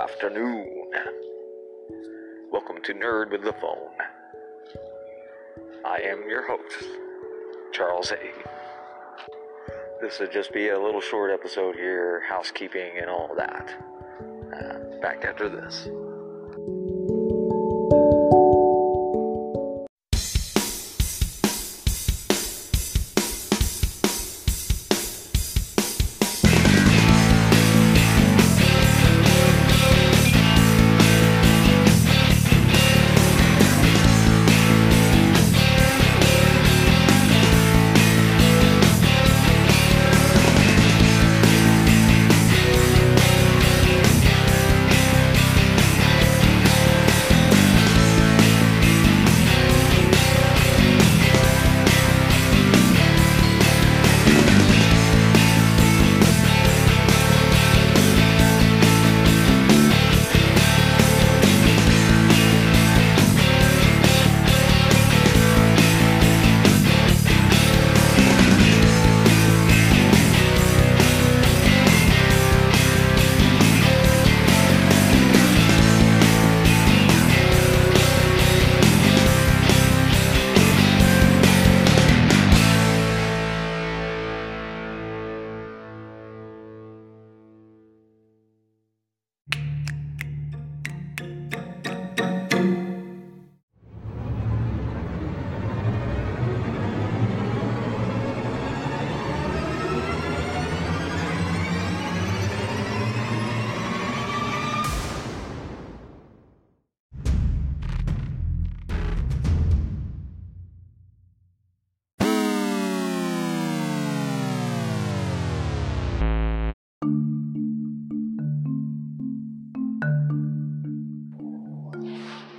afternoon. Welcome to Nerd with the Phone. I am your host, Charles A. This would just be a little short episode here, housekeeping and all that. Back after this.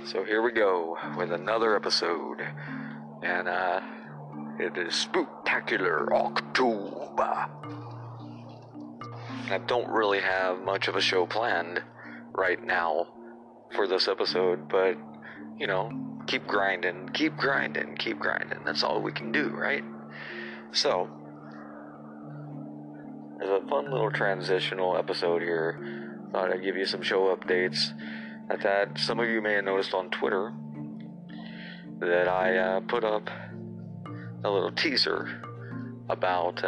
So here we go with another episode, and it is Spooktacular October. I don't really have much of a show planned right now for this episode, but, you know, keep grinding. That's all we can do, right? So, there's a fun little transitional episode here. Thought I'd give you some show updates. At that, some of you may have noticed on Twitter that I put up a little teaser about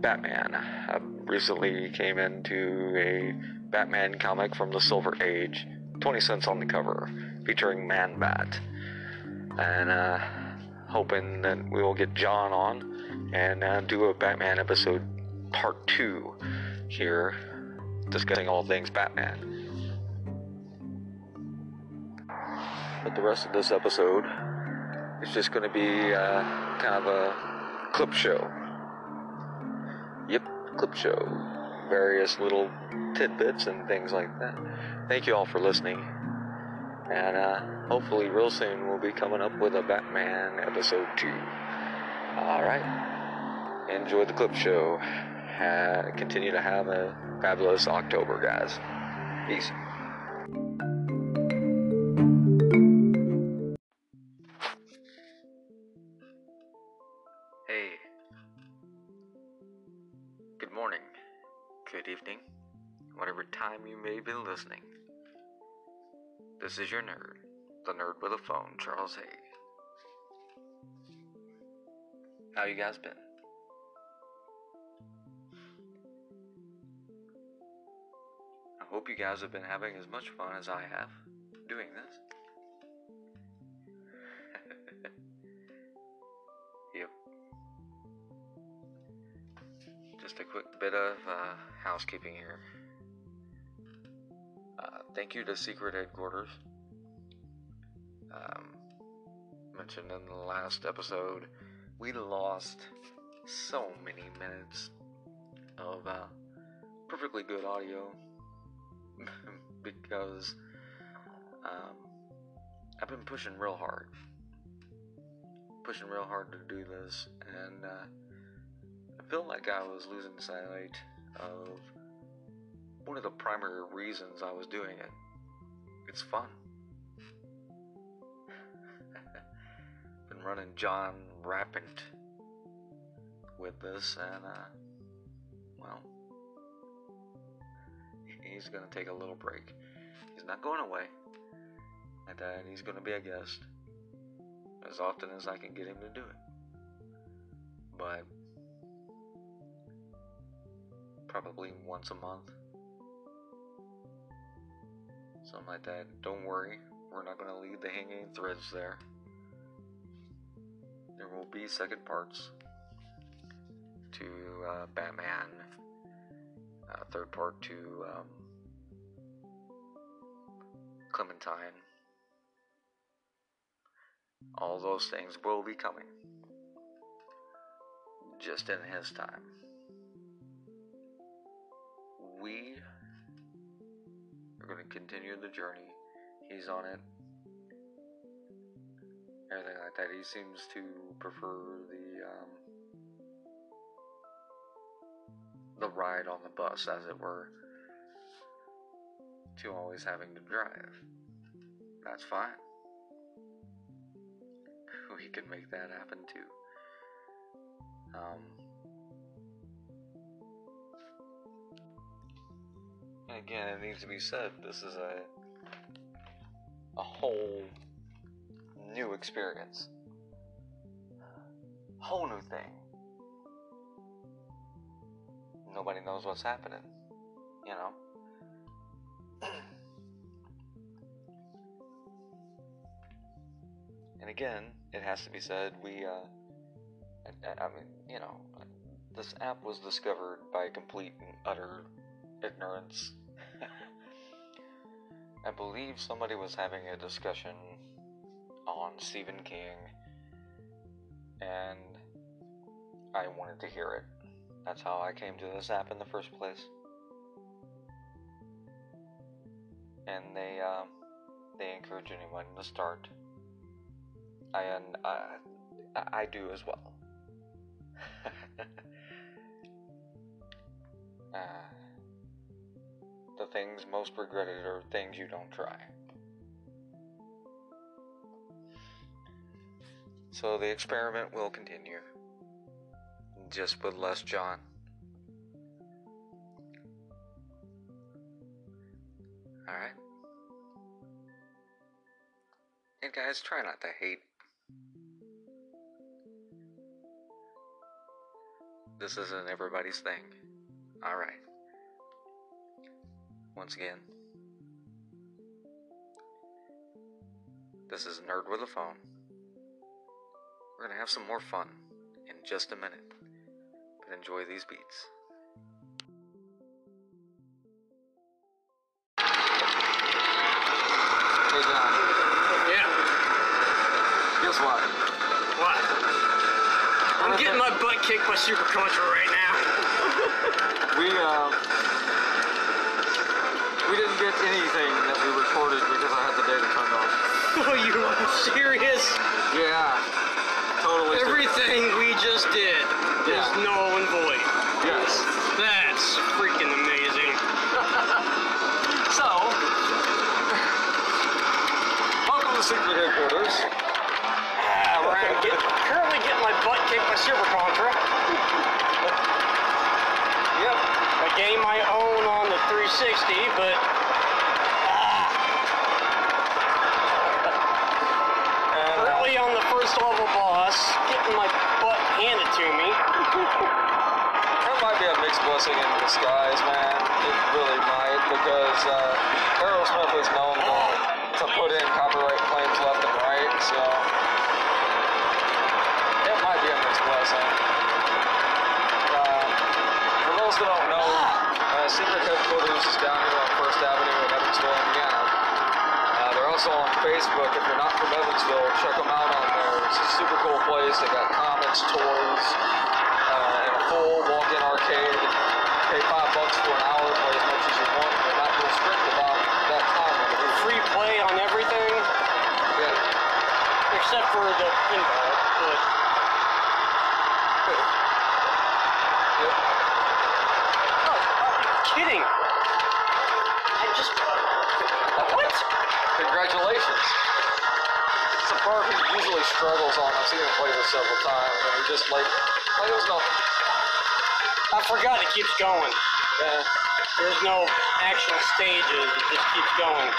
Batman. I recently came into a Batman comic from the Silver Age, 20 cents on the cover, featuring Man-Bat, and hoping that we will get John on and do a Batman episode part 2 here, discussing all things Batman. But the rest of this episode is just going to be kind of a clip show. Yep, clip show. Various little tidbits and things like that. Thank you all for listening. And hopefully real soon we'll be coming up with a Batman episode 2. Alright. Enjoy the clip show. Continue to have a fabulous October, guys. Peace. Hey. Good morning. Good evening. Whatever time you may be listening. This is your nerd. The nerd with a phone, Charles Hayes. How you guys been? Hope you guys have been having as much fun as I have doing this. Yep. Just a quick bit of housekeeping here. Thank you to Secret Headquarters. Mentioned in the last episode, we lost so many minutes of perfectly good audio. Because I've been pushing real hard to do this, and I feel like I was losing sight of one of the primary reasons I was doing it. It's fun. Been running John Rappant with this, and well, He's going to take a little break. He's not going away. And he's going to be a guest as often as I can get him to do it. But probably once a month. Something like that. Don't worry. We're not going to leave the hanging threads there. There will be second parts to Batman. Third part to Clementine. All those things will be coming. Just in his time. We are going to continue the journey. He's on it. Everything like that. He seems to prefer the ride on the bus, as it were, to always having to drive. That's fine. We can make that happen too. Again, it needs to be said, this is a whole new experience. Whole new thing. Nobody knows what's happening, you know. And again, it has to be said, this app was discovered by complete and utter ignorance. I believe somebody was having a discussion on Stephen King, and I wanted to hear it. That's how I came to this app in the first place. And they encourage anyone to start. I do as well. The things most regretted are things you don't try. So the experiment will continue. Just with less John. Alright. And guys, try not to hate. This isn't everybody's thing. Alright. Once again, this is Nerd with a Phone. We're going to have some more fun in just a minute. Enjoy these beats. Hey John. Yeah. Guess what? What? I'm getting my butt kicked by Super Contra right now. We didn't get anything that we recorded because I had the data turned off. Oh, you are serious? Yeah. Totally. Everything we just did. Yeah. Is null and void. Yes. That's freaking amazing. So, welcome to Secret Headquarters. Where I'm currently getting my butt kicked by Super Contra. Yep. A game I own on the 360, but... early on the first level boss, getting my butt handed to me. That might be a mixed blessing in disguise, man. It really might, because Aerosmith is known to put in copyright claims left and right, so it might be a mixed blessing. For those that don't know, Secret Headquarters is down here on 1st Avenue in Evansville, Indiana. They're also on Facebook. If you're not from Evansville, check them out on there. It's a super cool place. They got comics, toys, and a full walk-in arcade. Pay $5 for an hour, play as much as you want. They're not real strict about that time. Free play on everything. Yeah. Except for the pinball. Yep. Oh, are you kidding? What? Congratulations. It's a part he usually struggles on. I've seen him play this several times, and he just plays nothing. I forgot it keeps going. There's no actual stages, it just keeps going.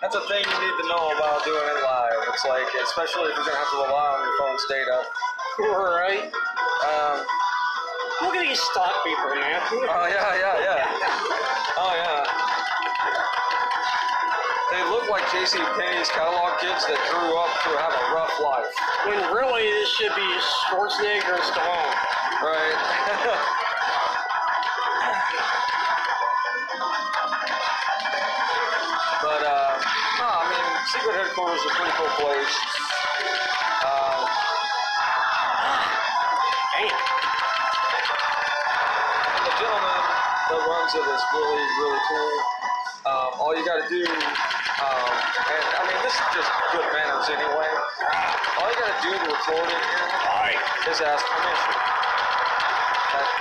That's a thing you need to know about doing it live. It's like, especially if you're going to have to rely on your phone's data. Right? Look at these stock people, man. Oh, yeah. Oh, yeah. They look like JCPenney's catalog kids that grew up to have a rough life. When really, this should be Schwarzenegger and Stallone. Right. Secret Headquarters is a pretty cool place. And the gentleman that runs it is really, really cool. All you got to do, and I mean, this is just good manners anyway. All you got to do to record in here is ask permission.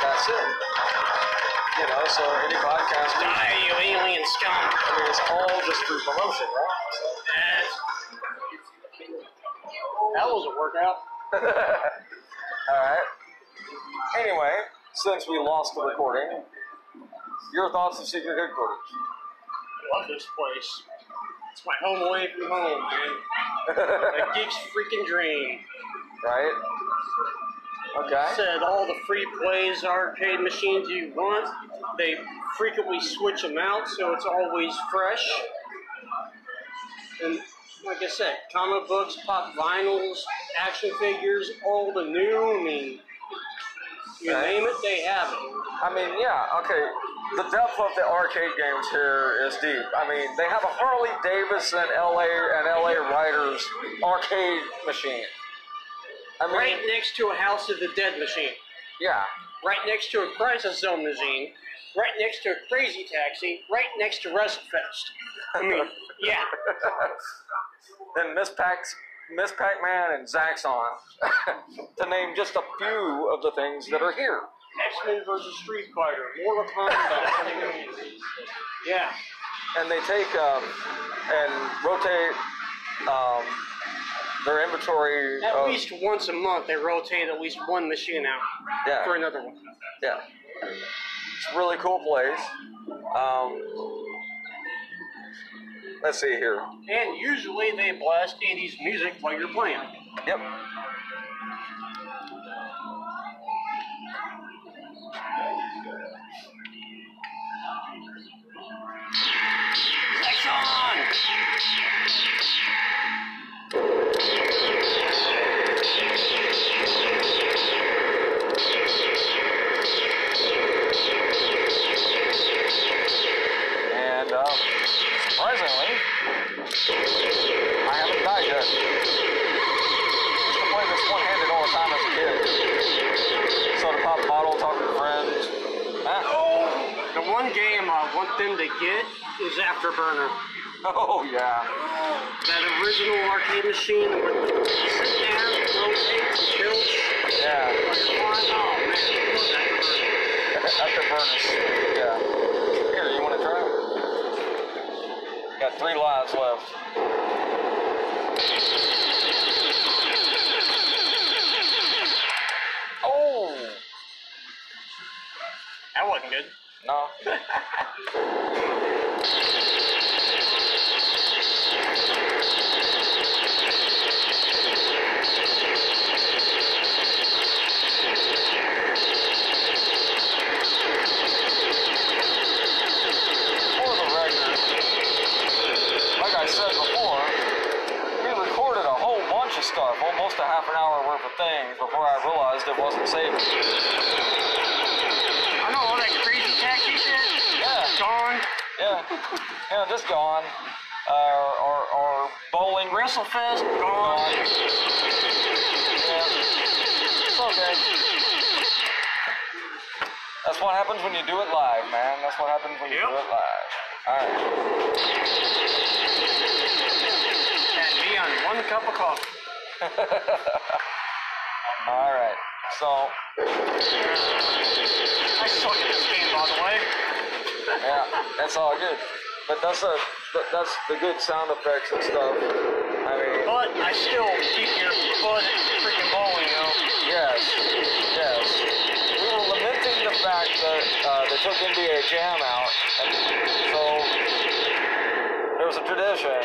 That's it. You know, so any podcast. Die, you alien scum. I mean, it's all just through promotion, right? That was a workout. Alright. Anyway, since we lost the recording, your thoughts of Secret Headquarters? I love this place. It's my home away from home, man. My geek's freaking dream. Right? Okay. Like I said, all the free plays, arcade machines you want, they frequently switch them out, so it's always fresh. And like I said, comic books, pop vinyls, action figures, all the new, I mean, you name it, they have it. I mean, yeah, okay, the depth of the arcade games here is deep. I mean, they have a Harley-Davidson LA Riders arcade machine. I mean, right next to a House of the Dead machine. Yeah. Right next to a Crisis Zone machine. Right next to a Crazy Taxi. Right next to WrestleFest. I mean, yeah. Then Ms. Pac-Man and Zaxxon, to name just a few of the things that are here. X Men vs. Street Fighter, more of a yeah. And they take and rotate their inventory. At least once a month, they rotate at least one machine out for another one. Yeah. It's a really cool place. Let's see here. And usually they blast 80s music while you're playing. Yep. And, surprisingly, I haven't died yet. I used to play this one-handed all the time as a kid. Soda pop bottle, talking to friends. The one game I want them to get is Afterburner. Oh, yeah. That original arcade machine that would sit down, rotate, tilt. Yeah. Oh, man, Afterburner. Yeah. Here, you want to try it? Got 3 lives left. Oh! That wasn't good. No. Stuff, almost a half an hour worth of things before I realized it wasn't saving. I know all that Crazy Taxi shit. Yeah. Gone. Yeah. Yeah, just gone. Or bowling. WrestleFest. Gone. Yeah. It's okay. That's what happens when you do it live, man. That's what happens when you do it live. Alright. And me on one cup of coffee. Alright, so. I still get this game, by the way. Yeah, that's all good. But that's the good sound effects and stuff. I mean. But I still keep your foot freaking bowling, you know? Yes, yes. We were lamenting the fact that they took NBA Jam out, and so there's a tradition.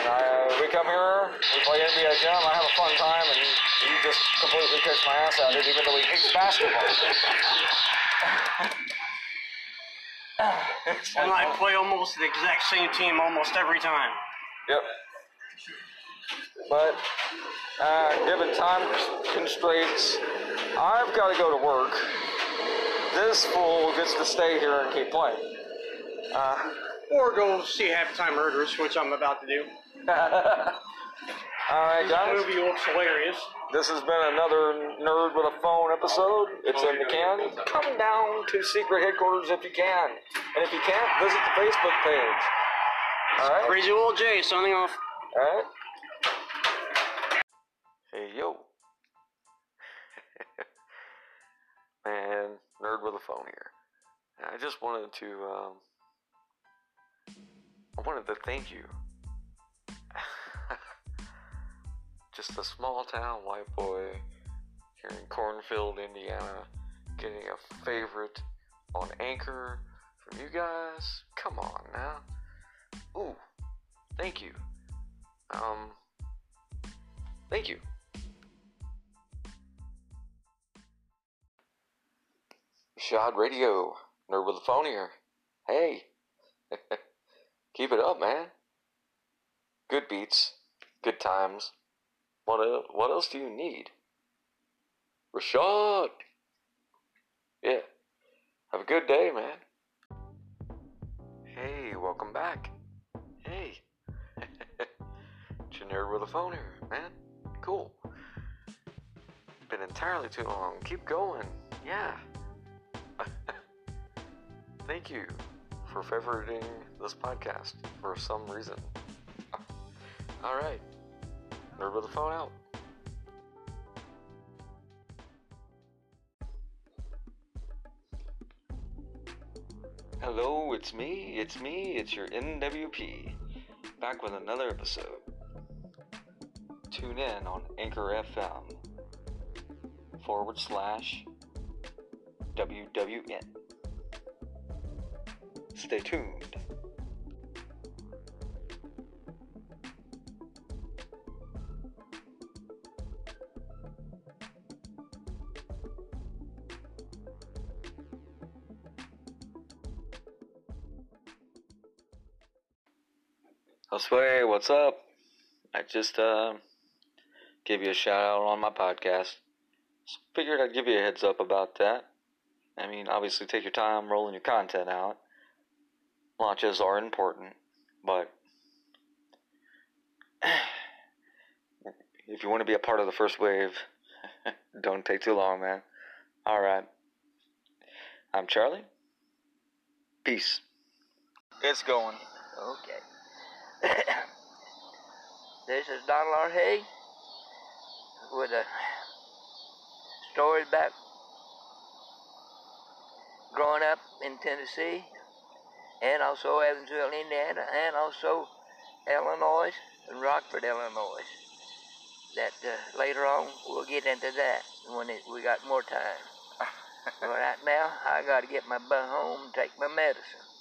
We come here, we play NBA Jam, I have a fun time, and you just completely kick my ass out of it, even though he hates basketball. And I play almost the exact same team almost every time. Yep. But given time constraints, I've got to go to work. This fool gets to stay here and keep playing. Or go see Half Time Murders, which I'm about to do. Alright, guys. This movie looks hilarious. This has been another Nerd with a Phone episode. It's in the can. Come down to Secret Headquarters if you can. And if you can't, visit the Facebook page. Alright? Crazy Old Jay signing off. Alright? Hey, yo. Man, Nerd with a Phone here. I just wanted to, I wanted to thank you. Just a small town white boy here in Cornfield, Indiana, getting a favorite on Anchor from you guys. Come on now. Ooh, thank you. Thank you. Rashad Radio, Nerd with a Phone here. Hey, keep it up, man. Good beats, good times. What else do you need? Rashad! Yeah. Have a good day, man. Hey, welcome back. Hey. Nerd with a Phone here, man. Cool. Been entirely too long. Keep going. Yeah. Thank you for favoriting this podcast for some reason. Alright. Nerd with a Phone out. Hello, it's me, it's your NWP, back with another episode. Tune in on Anchor FM /WWN. Stay tuned. Josue, what's up? I just gave you a shout out on my podcast. So figured I'd give you a heads up about that. I mean, obviously take your time rolling your content out. Launches are important, but if you want to be a part of the first wave, don't take too long, man. Alright. I'm Charlie. Peace. It's going. Okay. This is Donald R. Hay with a story about growing up in Tennessee and also Evansville, Indiana, and also Illinois and Rockford, Illinois. That later on we'll get into that when we got more time. But right now I got to get my butt home and take my medicine.